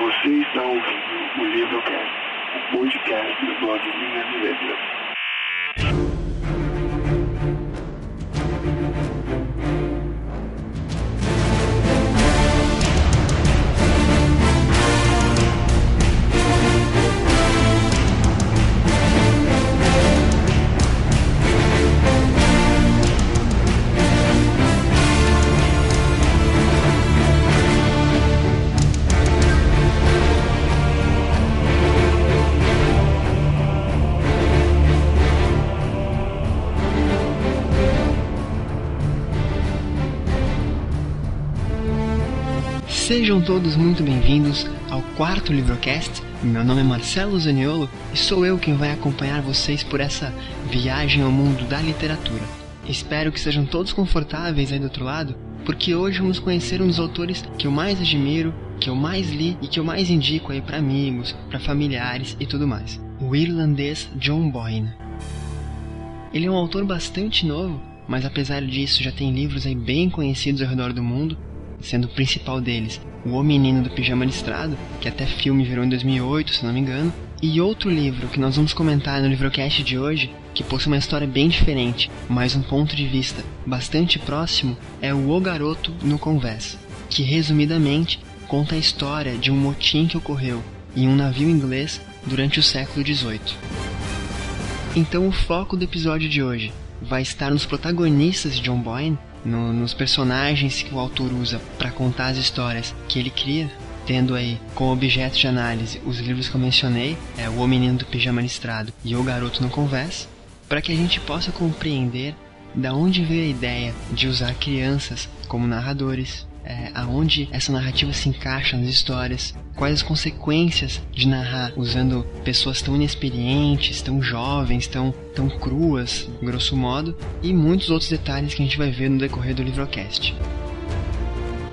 Você está ouvindo o LivroCast, o podcast do blog Linha de Letras. Sejam todos muito bem-vindos ao quarto LivroCast. Meu nome é Marcelo Zaniolo e sou eu quem vai acompanhar vocês por essa viagem ao mundo da literatura. Espero que estejam todos confortáveis aí do outro lado, porque hoje vamos conhecer um dos autores que eu mais admiro, que eu mais li e que eu mais indico aí para amigos, para familiares e tudo mais. O irlandês John Boyne. Ele é um autor bastante novo, mas apesar disso já tem livros aí bem conhecidos ao redor do mundo, sendo o principal deles O Menino do Pijama Listrado, que até filme virou em 2008, se não me engano, e outro livro que nós vamos comentar no LivroCast de hoje, que possui uma história bem diferente, mas um ponto de vista bastante próximo, é O Garoto no Convés, que resumidamente conta a história de um motim que ocorreu em um navio inglês durante o século XVIII. Então o foco do episódio de hoje vai estar nos protagonistas de John Boyne, nos personagens que o autor usa para contar as histórias que ele cria, tendo aí como objeto de análise os livros que eu mencionei, O Menino do Pijama Listrado e O Garoto no Convés, para que a gente possa compreender da onde veio a ideia de usar crianças como narradores, aonde essa narrativa se encaixa nas histórias, quais as consequências de narrar usando pessoas tão inexperientes, tão jovens, tão cruas, grosso modo, e muitos outros detalhes que a gente vai ver no decorrer do LivroCast.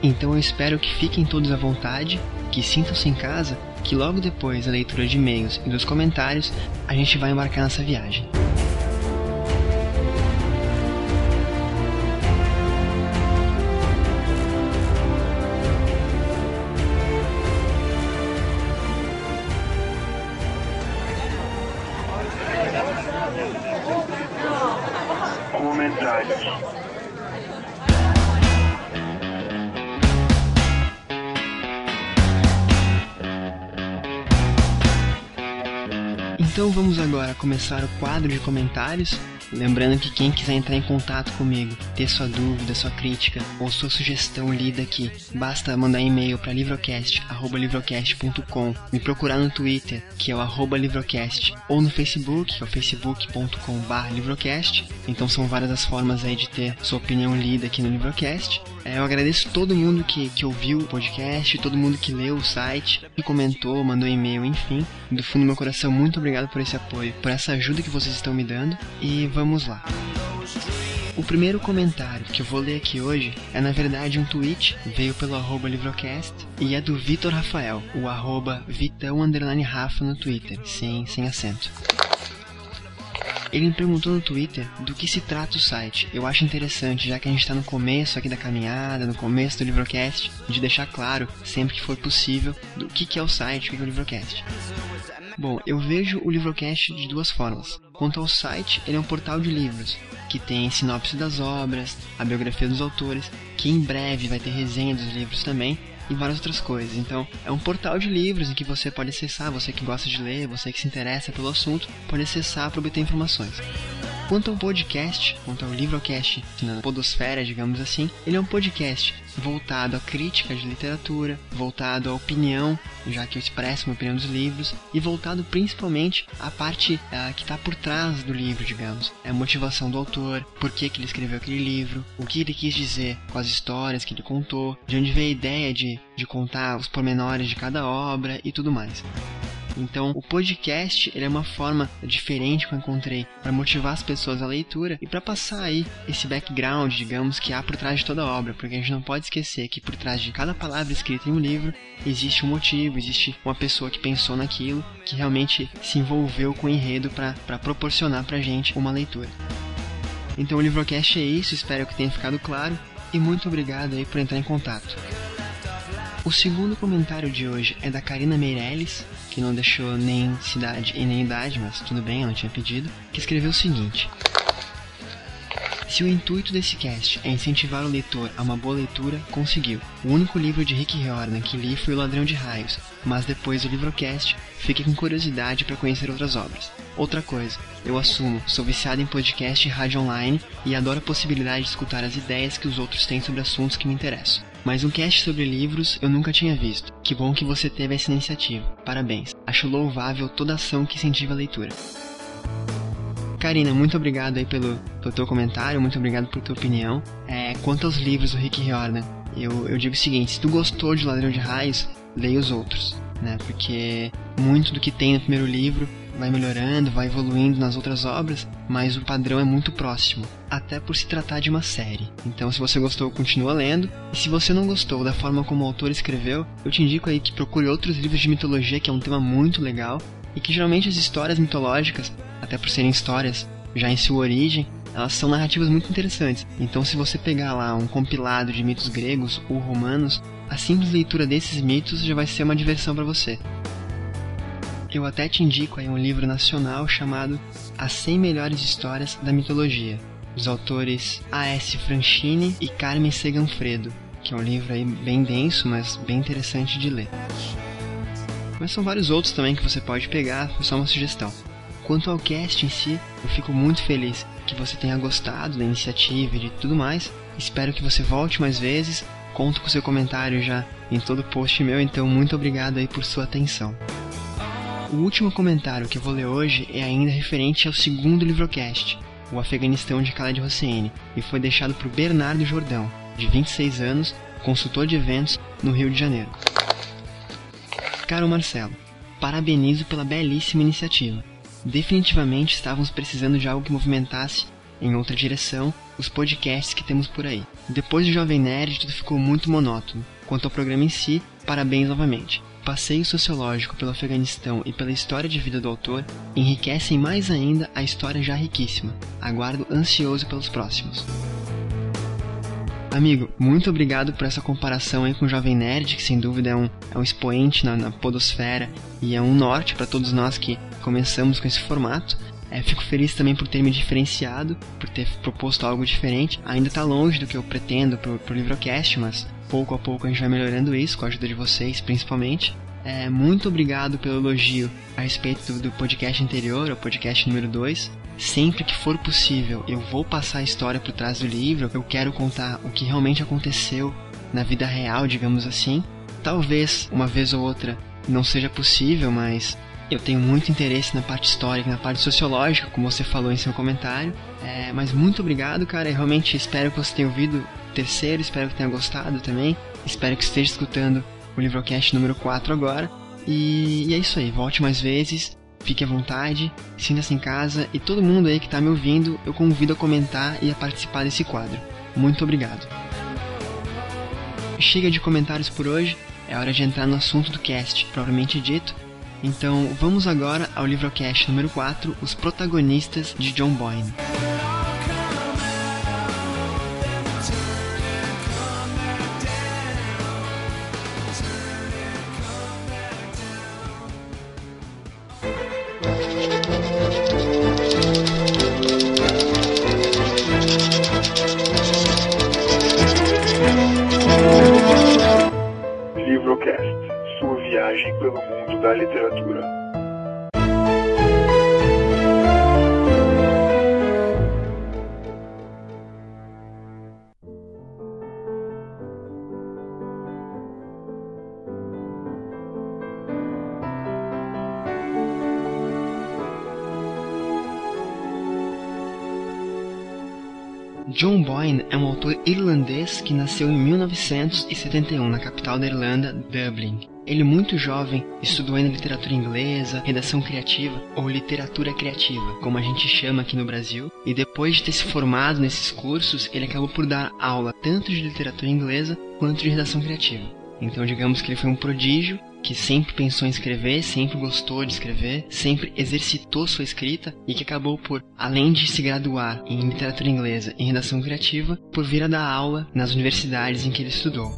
Então eu espero que fiquem todos à vontade, que sintam-se em casa, que logo depois da leitura de e-mails e dos comentários, a gente vai embarcar nessa viagem. Então vamos agora começar o quadro de comentários, lembrando que quem quiser entrar em contato comigo, ter sua dúvida, sua crítica ou sua sugestão lida aqui, basta mandar e-mail para livrocast@livrocast.com, me procurar no Twitter, que é o @livrocast, ou no Facebook, que é o facebook.com/livrocast. Então são várias as formas aí de ter sua opinião lida aqui no LivroCast. Eu agradeço todo mundo que ouviu o podcast, todo mundo que leu o site, que comentou, mandou e-mail, enfim. Do fundo do meu coração, muito obrigado por esse apoio, por essa ajuda que vocês estão me dando. E vamos lá. O primeiro comentário que eu vou ler aqui hoje é, na verdade, um tweet, veio pelo @livrocast, e é do Vitor Rafael, o @vitão_rafa no Twitter, sem acento. Ele me perguntou no Twitter do que se trata o site. Eu acho interessante, já que a gente está no começo aqui da caminhada, no começo do LivroCast, de deixar claro, sempre que for possível, do que é o site, o que é o LivroCast. Bom, eu vejo o LivroCast de duas formas. Quanto ao site, ele é um portal de livros, que tem sinopse das obras, a biografia dos autores, que em breve vai ter resenha dos livros também, e várias outras coisas. Então, é um portal de livros em que você pode acessar, você que gosta de ler, você que se interessa pelo assunto, pode acessar para obter informações. Quanto ao podcast, quanto ao LivroCast na podosfera, digamos assim, ele é um podcast voltado à crítica de literatura, voltado à opinião, já que eu expresso minha opinião dos livros, e voltado principalmente à parte que está por trás do livro, digamos. É a motivação do autor, por que ele escreveu aquele livro, o que ele quis dizer com as histórias que ele contou, de onde veio a ideia de contar os pormenores de cada obra e tudo mais. Então, o podcast, ele é uma forma diferente que eu encontrei para motivar as pessoas à leitura e para passar aí esse background, digamos, que há por trás de toda a obra, porque a gente não pode esquecer que por trás de cada palavra escrita em um livro existe um motivo, existe uma pessoa que pensou naquilo, que realmente se envolveu com o enredo para proporcionar pra gente uma leitura. Então o LivroCast é isso, espero que tenha ficado claro e muito obrigado aí por entrar em contato. O segundo comentário de hoje é da Karina Meirelles, que não deixou nem cidade e nem idade, mas tudo bem, ela tinha pedido, que escreveu o seguinte: se o intuito desse cast é incentivar o leitor a uma boa leitura, conseguiu. O único livro de Rick Riordan que li foi O Ladrão de Raios, mas depois do LivroCast fiquei com curiosidade para conhecer outras obras. Outra coisa, eu assumo, sou viciado em podcast e rádio online e adoro a possibilidade de escutar as ideias que os outros têm sobre assuntos que me interessam. Mas um cast sobre livros eu nunca tinha visto. Que bom que você teve essa iniciativa. Parabéns. Acho louvável toda ação que incentiva a leitura. Karina, muito obrigado aí pelo teu comentário, muito obrigado por tua opinião. Quanto aos livros do Rick Riordan, eu digo o seguinte: se tu gostou de Ladrão de Raios, leia os outros, né? Porque muito do que tem no primeiro livro vai melhorando, vai evoluindo nas outras obras, mas o padrão é muito próximo, até por se tratar de uma série. Então, se você gostou, continua lendo. E se você não gostou da forma como o autor escreveu, eu te indico aí que procure outros livros de mitologia, que é um tema muito legal, e que geralmente as histórias mitológicas, até por serem histórias já em sua origem, elas são narrativas muito interessantes. Então, se você pegar lá um compilado de mitos gregos ou romanos, a simples leitura desses mitos já vai ser uma diversão para você. Eu até te indico aí um livro nacional chamado As 100 Melhores Histórias da Mitologia, dos autores A.S. Franchini e Carmen Seganfredo, que é um livro aí bem denso, mas bem interessante de ler. Mas são vários outros também que você pode pegar, foi só uma sugestão. Quanto ao cast em si, eu fico muito feliz que você tenha gostado da iniciativa e de tudo mais. Espero que você volte mais vezes, conto com seu comentário já em todo post meu, então muito obrigado aí por sua atenção. O último comentário que eu vou ler hoje é ainda referente ao segundo LivroCast, O Afeganistão de Khaled Hosseini, e foi deixado por Bernardo Jordão, de 26 anos, consultor de eventos no Rio de Janeiro. Caro Marcelo, parabenizo pela belíssima iniciativa. Definitivamente estávamos precisando de algo que movimentasse, em outra direção, os podcasts que temos por aí. Depois do Jovem Nerd, tudo ficou muito monótono. Quanto ao programa em si, parabéns novamente. O passeio sociológico pelo Afeganistão e pela história de vida do autor enriquecem mais ainda a história já riquíssima. Aguardo ansioso pelos próximos. Amigo, muito obrigado por essa comparação aí com o Jovem Nerd, que sem dúvida é um expoente na podosfera e é um norte para todos nós que começamos com esse formato. Fico feliz também por ter me diferenciado, por ter proposto algo diferente. Ainda está longe do que eu pretendo pro LivroCast, mas pouco a pouco a gente vai melhorando isso, com a ajuda de vocês principalmente. Muito obrigado pelo elogio a respeito do podcast anterior, o podcast número 2. Sempre que for possível, eu vou passar a história por trás do livro, eu quero contar o que realmente aconteceu na vida real, digamos assim. Talvez, uma vez ou outra, não seja possível, mas eu tenho muito interesse na parte histórica, na parte sociológica, como você falou em seu comentário. Mas muito obrigado, cara, eu realmente espero que você tenha ouvido o terceiro, espero que tenha gostado também, espero que esteja escutando o LivroCast número 4 agora, e é isso aí, volte mais vezes, fique à vontade, sinta-se em casa, e todo mundo aí que está me ouvindo, eu convido a comentar e a participar desse quadro. Muito obrigado. Chega de comentários por hoje, é hora de entrar no assunto do cast, propriamente dito, então vamos agora ao LivroCast número 4, Os Protagonistas de John Boyne. John Boyne é um autor irlandês que nasceu em 1971 na capital da Irlanda, Dublin. Ele, muito jovem, estudou ainda literatura inglesa, redação criativa ou literatura criativa, como a gente chama aqui no Brasil, e depois de ter se formado nesses cursos, ele acabou por dar aula tanto de literatura inglesa quanto de redação criativa. Então, digamos que ele foi um prodígio, que sempre pensou em escrever, sempre gostou de escrever, sempre exercitou sua escrita e que acabou por, além de se graduar em literatura inglesa e redação criativa, por vir a dar aula nas universidades em que ele estudou.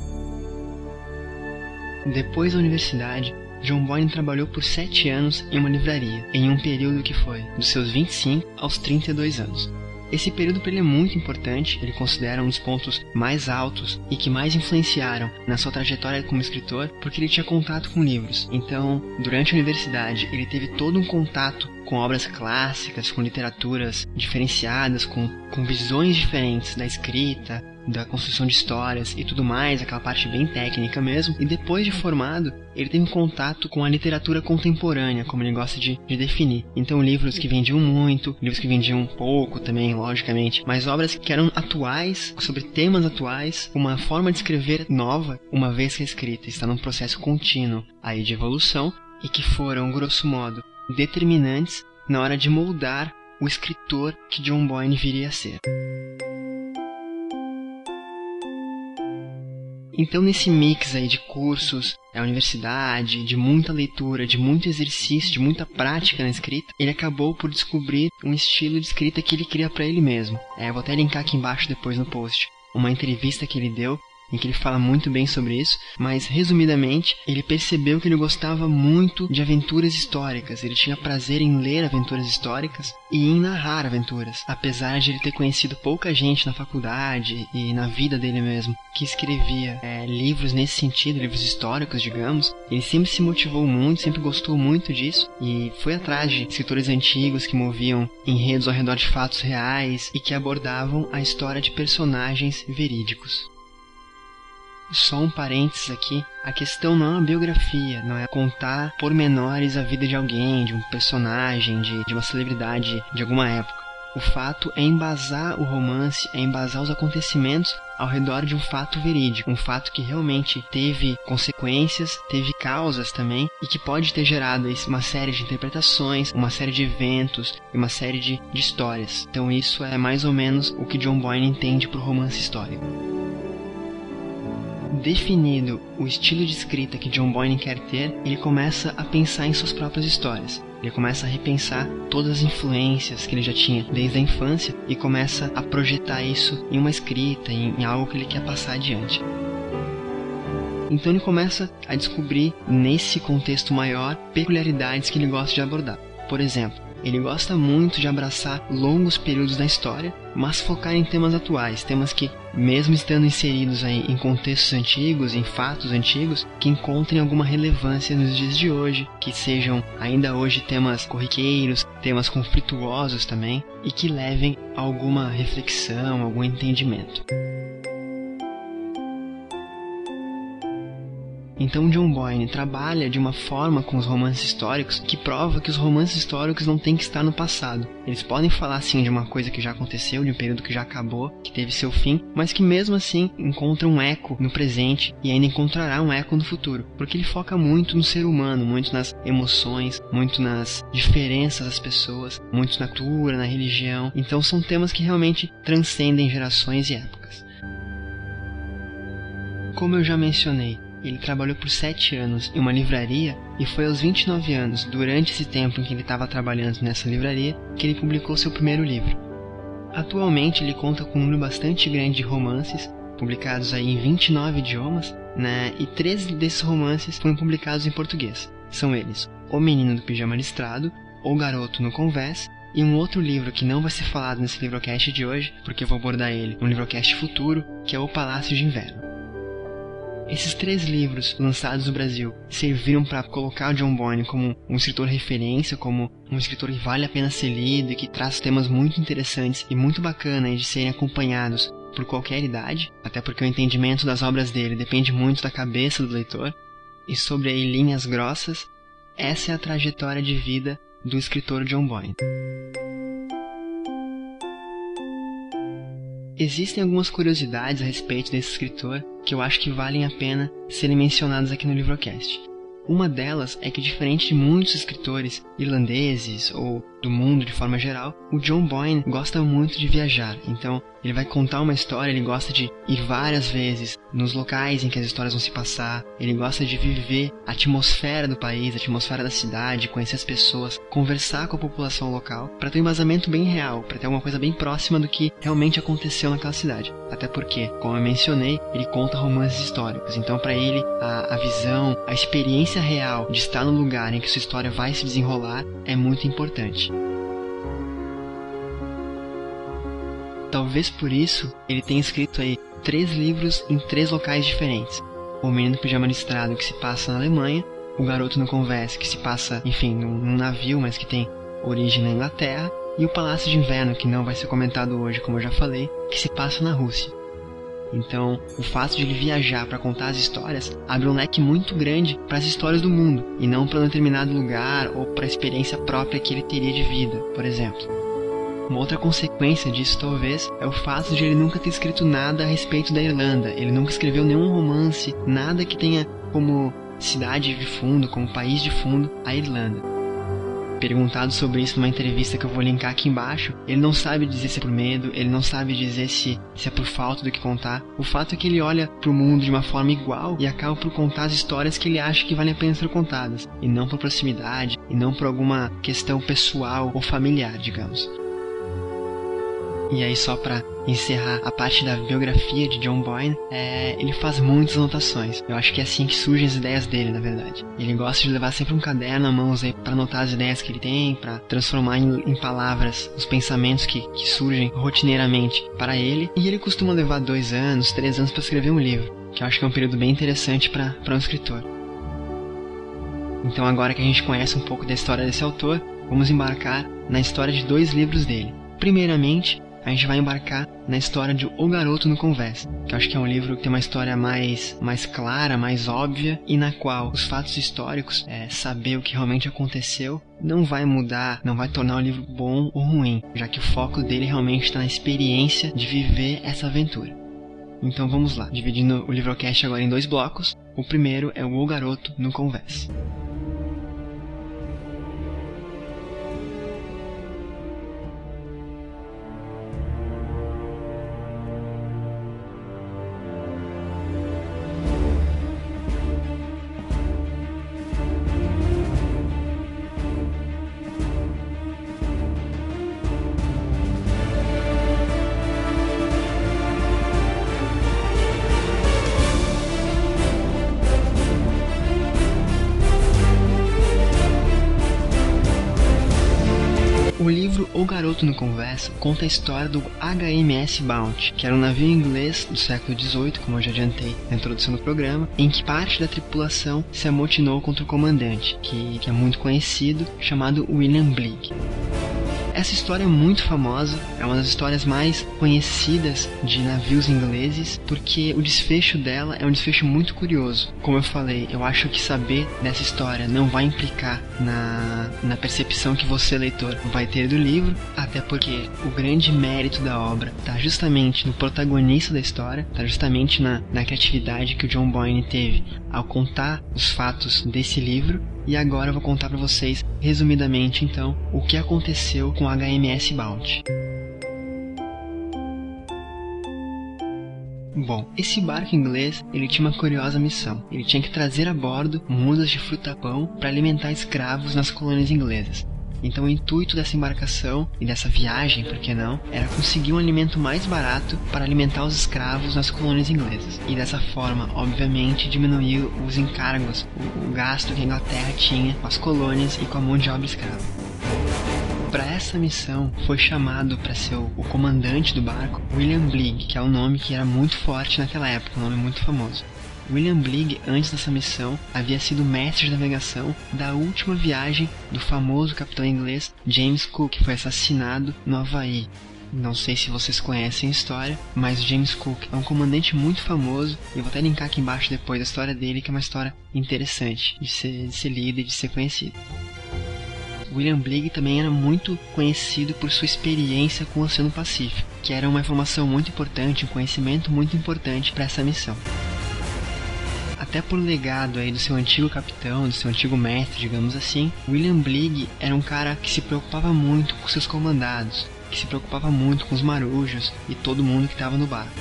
Depois da universidade, John Boyne trabalhou por 7 anos em uma livraria, em um período que foi dos seus 25 aos 32 anos. Esse período para ele é muito importante, ele considera um dos pontos mais altos e que mais influenciaram na sua trajetória como escritor, porque ele tinha contato com livros. Então, durante a universidade, ele teve todo um contato com obras clássicas, com literaturas diferenciadas, com visões diferentes da escrita, da construção de histórias e tudo mais, aquela parte bem técnica mesmo. E depois de formado, ele teve um contato com a literatura contemporânea, como ele gosta de definir. Então, livros que vendiam muito, livros que vendiam pouco também, logicamente, mas obras que eram atuais, sobre temas atuais, uma forma de escrever nova, uma vez que a escrita está num processo contínuo aí de evolução, e que foram, grosso modo, determinantes na hora de moldar o escritor que John Boyne viria a ser. Então, nesse mix aí de cursos, a universidade, de muita leitura, de muito exercício, de muita prática na escrita, ele acabou por descobrir um estilo de escrita que ele cria para ele mesmo. Eu vou até linkar aqui embaixo depois no post uma entrevista que ele deu, em que ele fala muito bem sobre isso, mas resumidamente, ele percebeu que ele gostava muito de aventuras históricas, ele tinha prazer em ler aventuras históricas e em narrar aventuras, apesar de ele ter conhecido pouca gente na faculdade e na vida dele mesmo, que escrevia livros nesse sentido, livros históricos, digamos. Ele sempre se motivou muito, sempre gostou muito disso, e foi atrás de escritores antigos que moviam enredos ao redor de fatos reais e que abordavam a história de personagens verídicos. Só um parênteses aqui, a questão não é uma biografia, não é contar pormenores a vida de alguém, de um personagem, de uma celebridade de alguma época. O fato é embasar o romance, é embasar os acontecimentos ao redor de um fato verídico, um fato que realmente teve consequências, teve causas também, e que pode ter gerado uma série de interpretações, uma série de eventos e uma série de histórias. Então isso é mais ou menos o que John Boyne entende por romance histórico. Definido o estilo de escrita que John Boyne quer ter, ele começa a pensar em suas próprias histórias. Ele começa a repensar todas as influências que ele já tinha desde a infância e começa a projetar isso em uma escrita, em algo que ele quer passar adiante. Então ele começa a descobrir, nesse contexto maior, peculiaridades que ele gosta de abordar. Por exemplo, ele gosta muito de abraçar longos períodos da história, mas focar em temas atuais, temas que, mesmo estando inseridos aí em contextos antigos, em fatos antigos, que encontrem alguma relevância nos dias de hoje, que sejam ainda hoje temas corriqueiros, temas conflituosos também, e que levem a alguma reflexão, algum entendimento. Então John Boyne trabalha de uma forma com os romances históricos que prova que os romances históricos não têm que estar no passado. Eles podem falar sim de uma coisa que já aconteceu, de um período que já acabou, que teve seu fim, mas que mesmo assim encontra um eco no presente e ainda encontrará um eco no futuro, porque ele foca muito no ser humano, muito nas emoções, muito nas diferenças das pessoas, muito na cultura, na religião. Então são temas que realmente transcendem gerações e épocas. Como eu já mencionei, ele trabalhou por 7 anos em uma livraria e foi aos 29 anos, durante esse tempo em que ele estava trabalhando nessa livraria, que ele publicou seu primeiro livro. Atualmente ele conta com um número bastante grande de romances, publicados aí em 29 idiomas, né? E 13 desses romances foram publicados em português. São eles: O Menino do Pijama Listrado, O Garoto no Convés, e um outro livro que não vai ser falado nesse LivroCast de hoje, porque eu vou abordar ele no LivroCast futuro, que é O Palácio de Inverno. Esses 3 livros lançados no Brasil serviram para colocar John Boyne como um escritor referência, como um escritor que vale a pena ser lido e que traz temas muito interessantes e muito bacanas de serem acompanhados por qualquer idade, até porque o entendimento das obras dele depende muito da cabeça do leitor. E sobre aí linhas grossas, essa é a trajetória de vida do escritor John Boyne. Existem algumas curiosidades a respeito desse escritor que eu acho que valem a pena serem mencionadas aqui no LivroCast. Uma delas é que, diferente de muitos escritores irlandeses ou do mundo de forma geral, o John Boyne gosta muito de viajar. Então, ele vai contar uma história, ele gosta de ir várias vezes nos locais em que as histórias vão se passar, ele gosta de viver a atmosfera do país, a atmosfera da cidade, conhecer as pessoas, conversar com a população local, para ter um embasamento bem real, para ter alguma coisa bem próxima do que realmente aconteceu naquela cidade. Até porque, como eu mencionei, ele conta romances históricos, então para ele a visão, a experiência real de estar no lugar em que sua história vai se desenrolar é muito importante. Talvez por isso ele tenha escrito aí 3 livros em 3 locais diferentes. O Menino do Pijama Listrado, que se passa na Alemanha, O Garoto no Convés, que se passa, enfim, num navio, mas que tem origem na Inglaterra, e O Palácio de Inverno, que não vai ser comentado hoje, como eu já falei, que se passa na Rússia. Então, o fato de ele viajar para contar as histórias abre um leque muito grande para as histórias do mundo, e não para um determinado lugar ou para a experiência própria que ele teria de vida, por exemplo. Uma outra consequência disso, talvez, é o fato de ele nunca ter escrito nada a respeito da Irlanda. Ele nunca escreveu nenhum romance, nada que tenha como cidade de fundo, como país de fundo, a Irlanda. Perguntado sobre isso numa entrevista que eu vou linkar aqui embaixo, ele não sabe dizer se é por medo, ele não sabe dizer se é por falta do que contar. O fato é que ele olha pro mundo de uma forma igual e acaba por contar as histórias que ele acha que valem a pena ser contadas, e não por proximidade, e não por alguma questão pessoal ou familiar, digamos. E aí, só para encerrar a parte da biografia de John Boyne, ele faz muitas anotações. Eu acho que é assim que surgem as ideias dele, na verdade. Ele gosta de levar sempre um caderno à mão para anotar as ideias que ele tem, para transformar em palavras os pensamentos que surgem rotineiramente para ele. E ele costuma levar 2 anos, 3 anos para escrever um livro, que eu acho que é um período bem interessante para um escritor. Então, agora que a gente conhece um pouco da história desse autor, vamos embarcar na história de 2 livros dele. Primeiramente, a gente vai embarcar na história de O Garoto no Convés, que eu acho que é um livro que tem uma história mais clara, mais óbvia, e na qual os fatos históricos, saber o que realmente aconteceu, não vai mudar, não vai tornar o livro bom ou ruim, já que o foco dele realmente está na experiência de viver essa aventura. Então vamos lá, dividindo o LivroCast agora em 2 blocos. O primeiro é O Garoto no Convés. O Garoto no Convés conta a história do HMS Bounty, que era um navio inglês do século XVIII, como eu já adiantei na introdução do programa, em que parte da tripulação se amotinou contra o comandante, que é muito conhecido, chamado William Bligh. Essa história é muito famosa, é uma das histórias mais conhecidas de navios ingleses, porque o desfecho dela é um desfecho muito curioso. Como eu falei, eu acho que saber dessa história não vai implicar na percepção que você, leitor, vai ter do livro, até porque o grande mérito da obra está justamente no protagonista da história, está justamente na criatividade que o John Boyne teve ao contar os fatos desse livro. E agora eu vou contar para vocês, resumidamente então, o que aconteceu com HMS Bounty. Bom, esse barco inglês, ele tinha uma curiosa missão. Ele tinha que trazer a bordo mudas de fruta-pão para alimentar escravos nas colônias inglesas. Então o intuito dessa embarcação e dessa viagem, por que não, era conseguir um alimento mais barato para alimentar os escravos nas colônias inglesas. E dessa forma, obviamente, diminuir os encargos, o gasto que a Inglaterra tinha com as colônias e com a mão de obra escrava. Para essa missão, foi chamado para ser o comandante do barco William Bligh, que é um nome que era muito forte naquela época, um nome muito famoso. William Bligh, antes dessa missão, havia sido mestre de navegação da última viagem do famoso capitão inglês James Cook, que foi assassinado no Havaí. Não sei se vocês conhecem a história, mas James Cook é um comandante muito famoso, e eu vou até linkar aqui embaixo depois a história dele, que é uma história interessante de ser lida e de ser conhecida. William Bligh também era muito conhecido por sua experiência com o Oceano Pacífico, que era uma informação muito importante, um conhecimento muito importante para essa missão. até por legado aí do seu antigo capitão, do seu antigo mestre, digamos assim, William Bligh era um cara que se preocupava muito com seus comandados, que se preocupava muito com os marujos e todo mundo que estava no barco.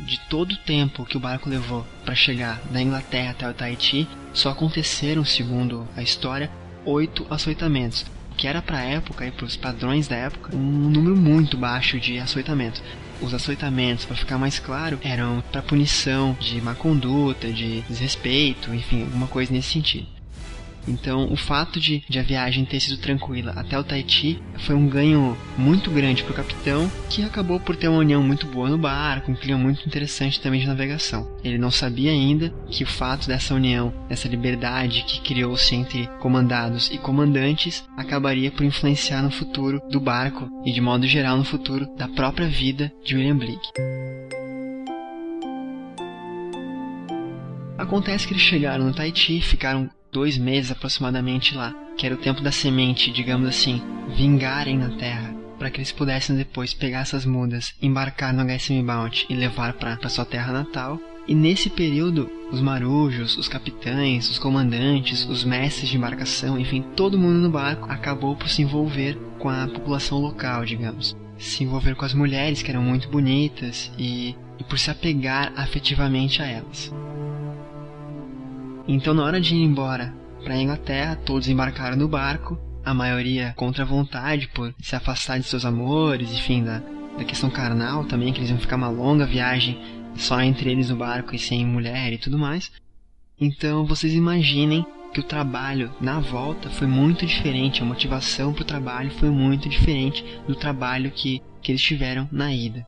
De todo o tempo que o barco levou para chegar da Inglaterra até o Tahiti, só aconteceram, segundo a história, 8 açoitamentos, que era para a época e para os padrões da época um número muito baixo de açoitamentos. Os açoitamentos, para ficar mais claro, eram para punição de má conduta, de desrespeito, enfim, alguma coisa nesse sentido. Então, o fato de a viagem ter sido tranquila até o Tahiti foi um ganho muito grande para o capitão, que acabou por ter uma união muito boa no barco, um clima muito interessante também de navegação. Ele não sabia ainda que o fato dessa união, dessa liberdade que criou-se entre comandados e comandantes, acabaria por influenciar no futuro do barco e, de modo geral, no futuro da própria vida de William Bligh. Acontece que eles chegaram no Tahiti, ficaram 2 meses aproximadamente lá, que era o tempo da semente, digamos assim, vingarem na terra, para que eles pudessem depois pegar essas mudas, embarcar no HMS Bounty e levar para sua terra natal. E nesse período, os marujos, os capitães, os comandantes, os mestres de embarcação, enfim, todo mundo no barco acabou por se envolver com a população local, digamos. Se envolver com as mulheres, que eram muito bonitas, e por se apegar afetivamente a elas. Então, na hora de ir embora para a Inglaterra, todos embarcaram no barco, a maioria contra a vontade por se afastar de seus amores, enfim, da questão carnal também, que eles iam ficar uma longa viagem só entre eles no barco e sem mulher e tudo mais. Então, vocês imaginem que o trabalho na volta foi muito diferente, a motivação para o trabalho foi muito diferente do trabalho que eles tiveram na ida.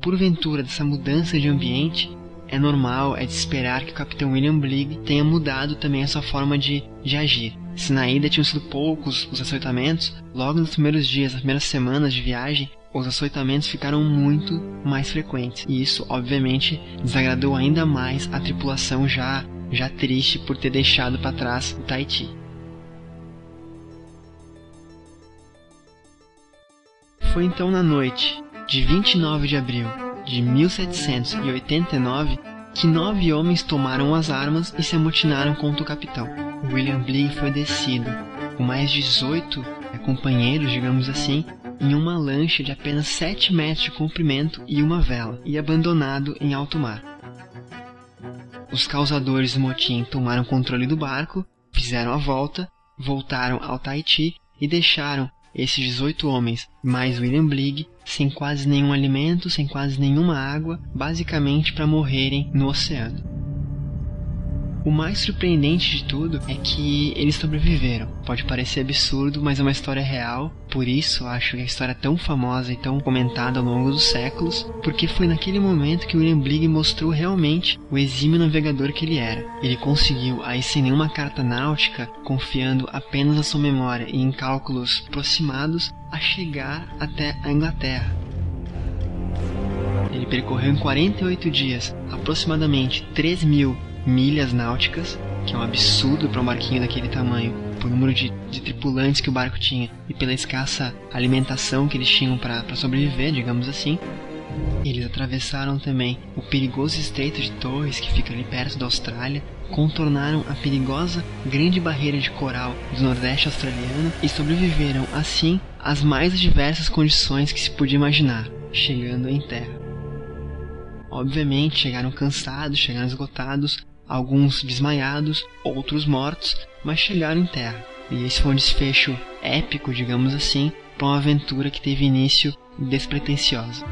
Porventura, dessa mudança de ambiente, é normal, é de esperar que o capitão William Bligh tenha mudado também a sua forma de agir. Se na ida tinham sido poucos os açoitamentos, logo nos primeiros dias, nas primeiras semanas de viagem, os açoitamentos ficaram muito mais frequentes. E isso, obviamente, desagradou ainda mais a tripulação já triste por ter deixado para trás o Tahiti. Foi então na noite de 29 de abril de 1789, que 9 homens tomaram as armas e se amotinaram contra o capitão. William Bligh foi descido, com mais 18 companheiros, digamos assim, em uma lancha de apenas 7 metros de comprimento e uma vela, e abandonado em alto mar. Os causadores do motim tomaram controle do barco, fizeram a volta, voltaram ao Tahiti e deixaram esses 18 homens, mais William Bligh, sem quase nenhum alimento, sem quase nenhuma água, basicamente para morrerem no oceano. O mais surpreendente de tudo é que eles sobreviveram. Pode parecer absurdo, mas é uma história real, por isso acho que a história é tão famosa e tão comentada ao longo dos séculos, porque foi naquele momento que William Bligh mostrou realmente o exímio navegador que ele era. Ele conseguiu, aí sem nenhuma carta náutica, confiando apenas na sua memória e em cálculos aproximados, a chegar até a Inglaterra. Ele percorreu em 48 dias, aproximadamente 3.000 milhas náuticas, que é um absurdo para um barquinho daquele tamanho, por número de tripulantes que o barco tinha e pela escassa alimentação que eles tinham para sobreviver, digamos assim. Eles atravessaram também o perigoso Estreito de Torres, que fica ali perto da Austrália, contornaram a perigosa Grande Barreira de Coral do Nordeste australiano e sobreviveram, assim, às mais diversas condições que se podia imaginar, chegando em terra. Obviamente, chegaram cansados, chegaram esgotados, alguns desmaiados, outros mortos, mas chegaram em terra. E esse foi um desfecho épico, digamos assim, para uma aventura que teve início despretensiosa.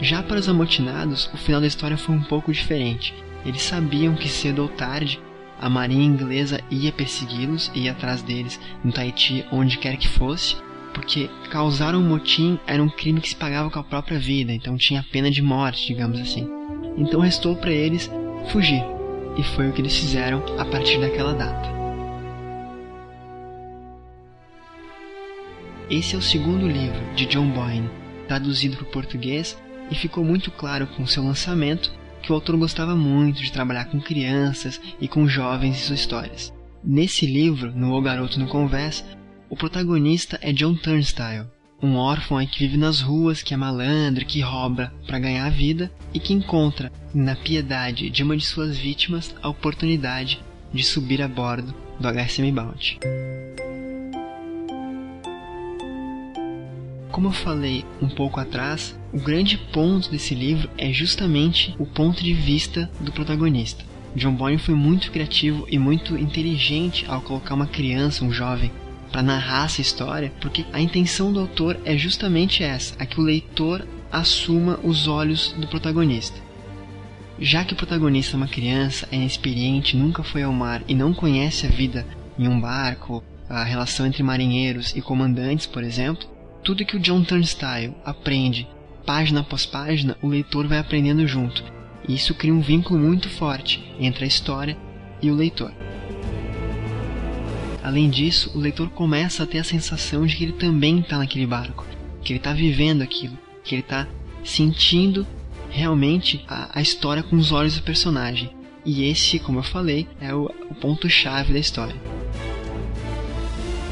Já para os amotinados, o final da história foi um pouco diferente. Eles sabiam que cedo ou tarde a marinha inglesa ia persegui-los, ia atrás deles no Tahiti, onde quer que fosse, porque causar um motim era um crime que se pagava com a própria vida, então tinha pena de morte, digamos assim. Então restou para eles fugir, e foi o que eles fizeram a partir daquela data. Esse é o segundo livro de John Boyne, traduzido para o português, e ficou muito claro com seu lançamento que o autor gostava muito de trabalhar com crianças e com jovens em suas histórias. Nesse livro, no O Garoto no Convés, o protagonista é John Turnstile, um órfão aí que vive nas ruas, que é malandro, que rouba para ganhar a vida e que encontra na piedade de uma de suas vítimas a oportunidade de subir a bordo do HMS Bounty. Como eu falei um pouco atrás, o grande ponto desse livro é justamente o ponto de vista do protagonista. John Boyne foi muito criativo e muito inteligente ao colocar uma criança, um jovem, para narrar essa história, porque a intenção do autor é justamente essa, a que o leitor assuma os olhos do protagonista. Já que o protagonista é uma criança, é inexperiente, nunca foi ao mar e não conhece a vida em um barco, a relação entre marinheiros e comandantes, por exemplo, tudo que o John Turnstile aprende, página após página, o leitor vai aprendendo junto. E isso cria um vínculo muito forte entre a história e o leitor. Além disso, o leitor começa a ter a sensação de que ele também está naquele barco, que ele está vivendo aquilo, que ele está sentindo realmente a história com os olhos do personagem. E esse, como eu falei, é o ponto-chave da história.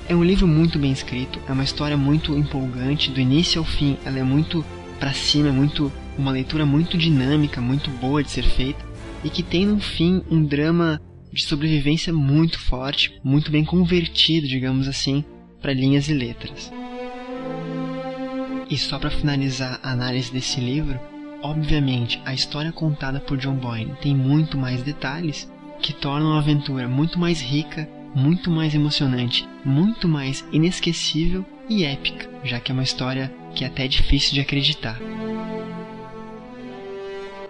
É um livro muito bem escrito, é uma história muito empolgante, do início ao fim, ela é muito pra cima, é muito uma leitura muito dinâmica, muito boa de ser feita, e que tem no fim um drama de sobrevivência muito forte, muito bem convertido, digamos assim, para linhas e letras. E só para finalizar a análise desse livro, obviamente a história contada por John Boyne tem muito mais detalhes que tornam a aventura muito mais rica, muito mais emocionante, muito mais inesquecível e épica, já que é uma história que até é difícil de acreditar.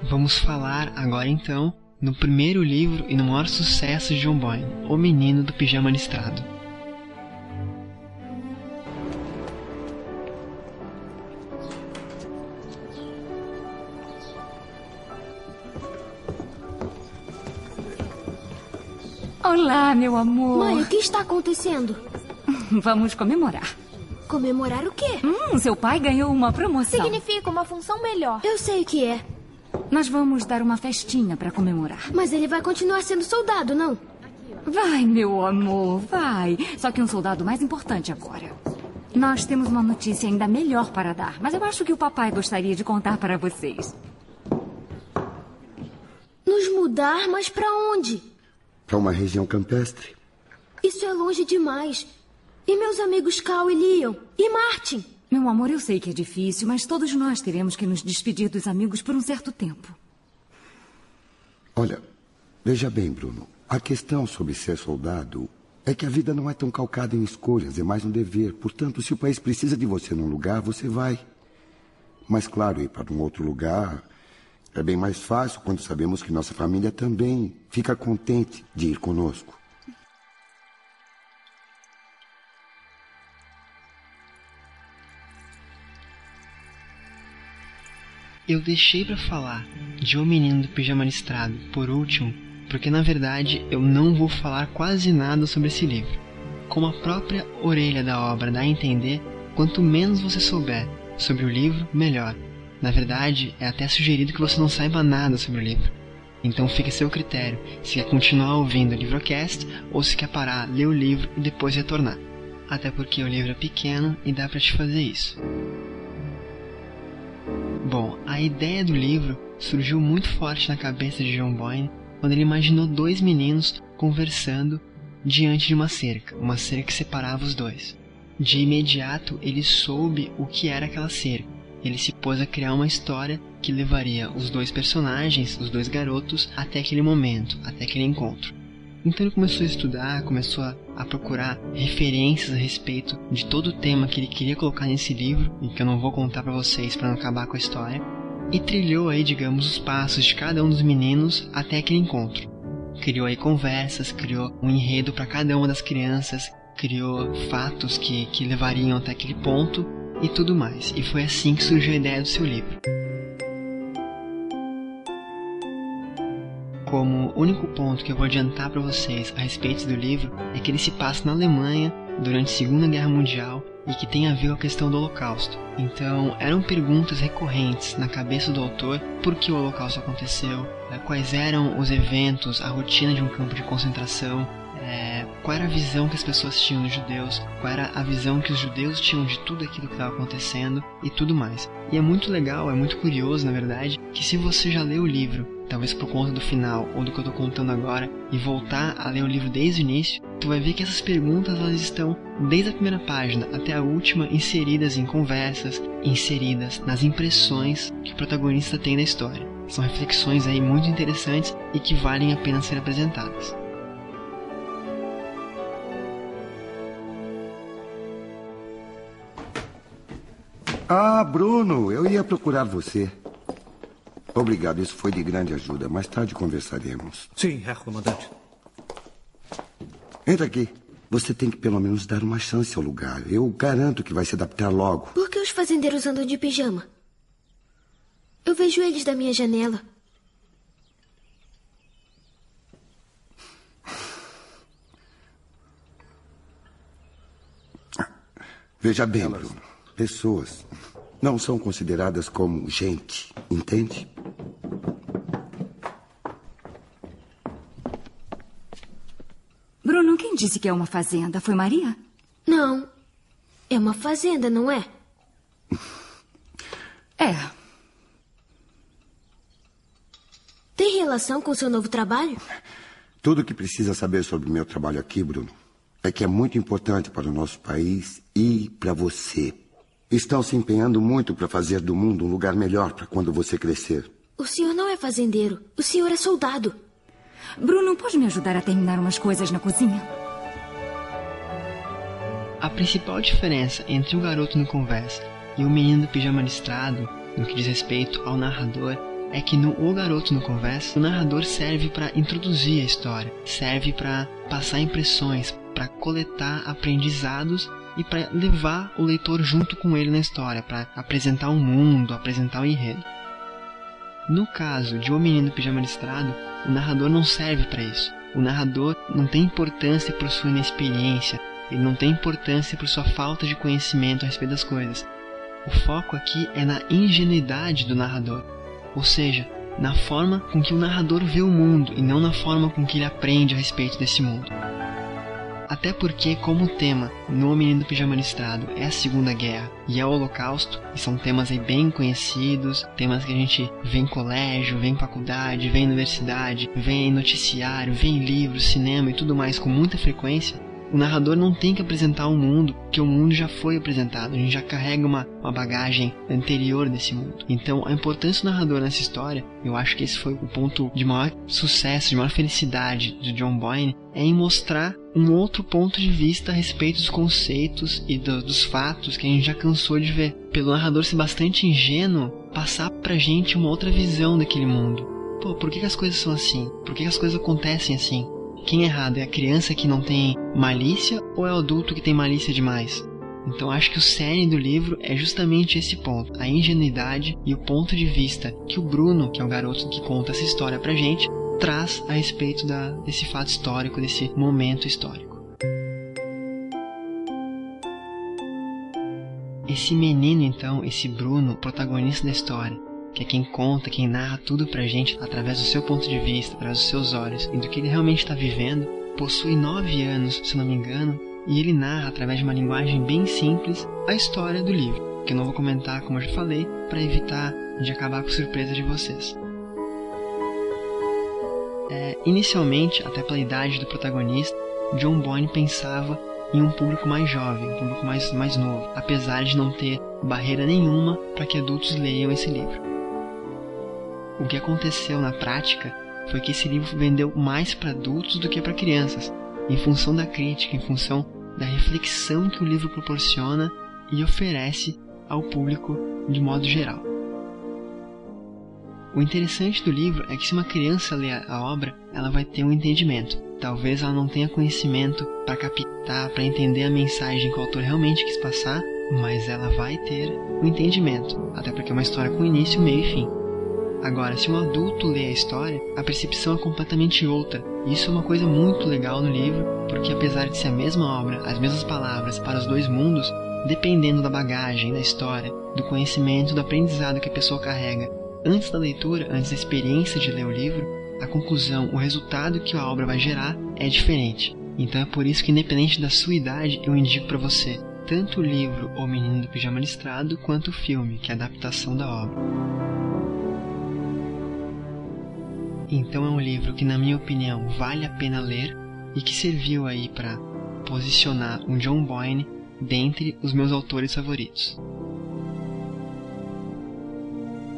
Vamos falar agora então no primeiro livro e no maior sucesso de John Boyne, O Menino do Pijama Listrado. Olá, meu amor. Mãe, o que está acontecendo? Vamos comemorar. Comemorar o quê? Seu pai ganhou uma promoção. Significa uma função melhor. Eu sei o que é. Nós vamos dar uma festinha para comemorar. Mas ele vai continuar sendo soldado, não? Vai, meu amor, vai. Só que um soldado mais importante agora. Nós temos uma notícia ainda melhor para dar, mas eu acho que o papai gostaria de contar para vocês. Nos mudar, mas para onde? Para uma região campestre. Isso é longe demais. E meus amigos Cal e Leon? E Martin? Meu amor, eu sei que é difícil, mas todos nós teremos que nos despedir dos amigos por um certo tempo. Olha, veja bem, Bruno. A questão sobre ser soldado é que a vida não é tão calcada em escolhas, é mais um dever. Portanto, se o país precisa de você num lugar, você vai. Mas, claro, ir para um outro lugar é bem mais fácil quando sabemos que nossa família também fica contente de ir conosco. Eu deixei pra falar de O Menino do Pijama Listrado por último, porque na verdade eu não vou falar quase nada sobre esse livro. Como a própria orelha da obra dá a entender, quanto menos você souber sobre o livro, melhor. Na verdade, é até sugerido que você não saiba nada sobre o livro. Então fica a seu critério, se quer continuar ouvindo o LivroCast ou se quer parar, ler o livro e depois retornar. Até porque o livro é pequeno e dá pra te fazer isso. Bom, a ideia do livro surgiu muito forte na cabeça de John Boyne quando ele imaginou dois meninos conversando diante de uma cerca que separava os dois. De imediato, ele soube o que era aquela cerca. Ele se pôs a criar uma história que levaria os dois personagens, os dois garotos, até aquele momento, até aquele encontro. Então ele começou a estudar, começou a procurar referências a respeito de todo o tema que ele queria colocar nesse livro, e que eu não vou contar para vocês para não acabar com a história, e trilhou aí, digamos, os passos de cada um dos meninos até aquele encontro. Criou aí conversas, criou um enredo para cada uma das crianças, criou fatos que levariam até aquele ponto e tudo mais. E foi assim que surgiu a ideia do seu livro. Como único ponto que eu vou adiantar para vocês a respeito do livro é que ele se passa na Alemanha durante a Segunda Guerra Mundial e que tem a ver com a questão do Holocausto. Então eram perguntas recorrentes na cabeça do autor: por que o Holocausto aconteceu, quais eram os eventos, a rotina de um campo de concentração, qual era a visão que as pessoas tinham dos judeus, qual era a visão que os judeus tinham de tudo aquilo que estava acontecendo e tudo mais. E é muito legal, é muito curioso, na verdade, que se você já leu o livro, talvez por conta do final ou do que eu estou contando agora, e voltar a ler o livro desde o início, tu vai ver que essas perguntas elas estão, desde a primeira página até a última, inseridas em conversas, inseridas nas impressões que o protagonista tem da história. São reflexões aí muito interessantes e que valem a pena ser apresentadas. Ah, Bruno, eu ia procurar você. Obrigado, isso foi de grande ajuda. Mais tarde conversaremos. Sim, Herr Comandante. Entra aqui. Você tem que pelo menos dar uma chance ao lugar. Eu garanto que vai se adaptar logo. Por que os fazendeiros andam de pijama? Eu vejo eles da minha janela. Veja bem, Bruno. Pessoas não são consideradas como gente, entende? Bruno, quem disse que é uma fazenda? Foi Maria? Não, é uma fazenda, não é? É. Tem relação com o seu novo trabalho? Tudo o que precisa saber sobre o meu trabalho aqui, Bruno, é que é muito importante para o nosso país e para você. Estão se empenhando muito para fazer do mundo um lugar melhor para quando você crescer. O senhor não é fazendeiro. O senhor é soldado. Bruno, pode me ajudar a terminar umas coisas na cozinha? A principal diferença entre O Garoto no Convés e O Menino do Pijama Listrado, no que diz respeito ao narrador, é que no O Garoto no Convés, o narrador serve para introduzir a história, serve para passar impressões, para coletar aprendizados e para levar o leitor junto com ele na história, para apresentar o mundo, apresentar o enredo. No caso de O Menino do Pijama Listrado, o narrador não serve para isso. O narrador não tem importância por sua inexperiência, ele não tem importância por sua falta de conhecimento a respeito das coisas. O foco aqui é na ingenuidade do narrador, ou seja, na forma com que o narrador vê o mundo e não na forma com que ele aprende a respeito desse mundo. Até porque, como o tema no O Menino do Pijama Listrado é a Segunda Guerra e é o Holocausto, e são temas aí bem conhecidos, temas que a gente vê em colégio, vê em faculdade, vê em universidade, vê em noticiário, vê em livros, cinema e tudo mais com muita frequência, o narrador não tem que apresentar um mundo, porque o mundo já foi apresentado, a gente já carrega uma bagagem anterior desse mundo. Então, a importância do narrador nessa história, eu acho que esse foi o ponto de maior sucesso, de maior felicidade do John Boyne, é em mostrar um outro ponto de vista a respeito dos conceitos e dos fatos que a gente já cansou de ver. Pelo narrador ser bastante ingênuo, passar pra gente uma outra visão daquele mundo. Pô, por que as coisas são assim? Por que as coisas acontecem assim? Quem é errado? É a criança que não tem malícia ou é o adulto que tem malícia demais? Então acho que o cerne do livro é justamente esse ponto, a ingenuidade e o ponto de vista que o Bruno, que é o garoto que conta essa história pra gente, traz a respeito desse fato histórico, desse momento histórico. Esse menino, então, esse Bruno, protagonista da história, que é quem conta, quem narra tudo pra gente através do seu ponto de vista, através dos seus olhos e do que ele realmente está vivendo, possui 9 anos, se não me engano, e ele narra através de uma linguagem bem simples a história do livro, que eu não vou comentar, como eu já falei, para evitar de acabar com a surpresa de vocês. Inicialmente, até pela idade do protagonista, John Boyne pensava em um público mais jovem, um público mais novo, apesar de não ter barreira nenhuma para que adultos leiam esse livro. O que aconteceu na prática foi que esse livro vendeu mais para adultos do que para crianças, em função da crítica, em função da reflexão que o livro proporciona e oferece ao público de modo geral. O interessante do livro é que se uma criança ler a obra, ela vai ter um entendimento. Talvez ela não tenha conhecimento para captar, para entender a mensagem que o autor realmente quis passar, mas ela vai ter um entendimento, até porque é uma história com início, meio e fim. Agora, se um adulto lê a história, a percepção é completamente outra. Isso é uma coisa muito legal no livro, porque apesar de ser a mesma obra, as mesmas palavras para os dois mundos, dependendo da bagagem, da história, do conhecimento, do aprendizado que a pessoa carrega, antes da leitura, antes da experiência de ler o livro, a conclusão, o resultado que a obra vai gerar é diferente. Então é por isso que, independente da sua idade, eu indico para você tanto o livro O Menino do Pijama Listrado quanto o filme, que é a adaptação da obra. Então é um livro que, na minha opinião, vale a pena ler e que serviu aí para posicionar o John Boyne dentre os meus autores favoritos.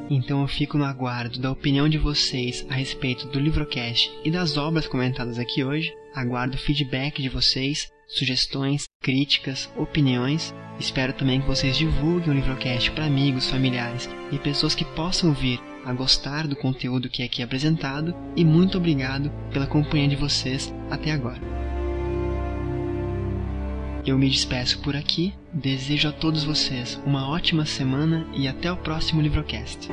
Então eu fico no aguardo da opinião de vocês a respeito do LivroCast e das obras comentadas aqui hoje. Aguardo o feedback de vocês, sugestões, críticas, opiniões. Espero também que vocês divulguem o LivroCast para amigos, familiares e pessoas que possam vir a gostar do conteúdo que é aqui apresentado. E muito obrigado pela companhia de vocês até agora. Eu me despeço por aqui, desejo a todos vocês uma ótima semana e até o próximo LivroCast.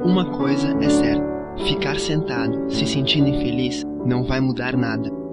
Uma coisa é certa, ficar sentindo infeliz não vai mudar nada.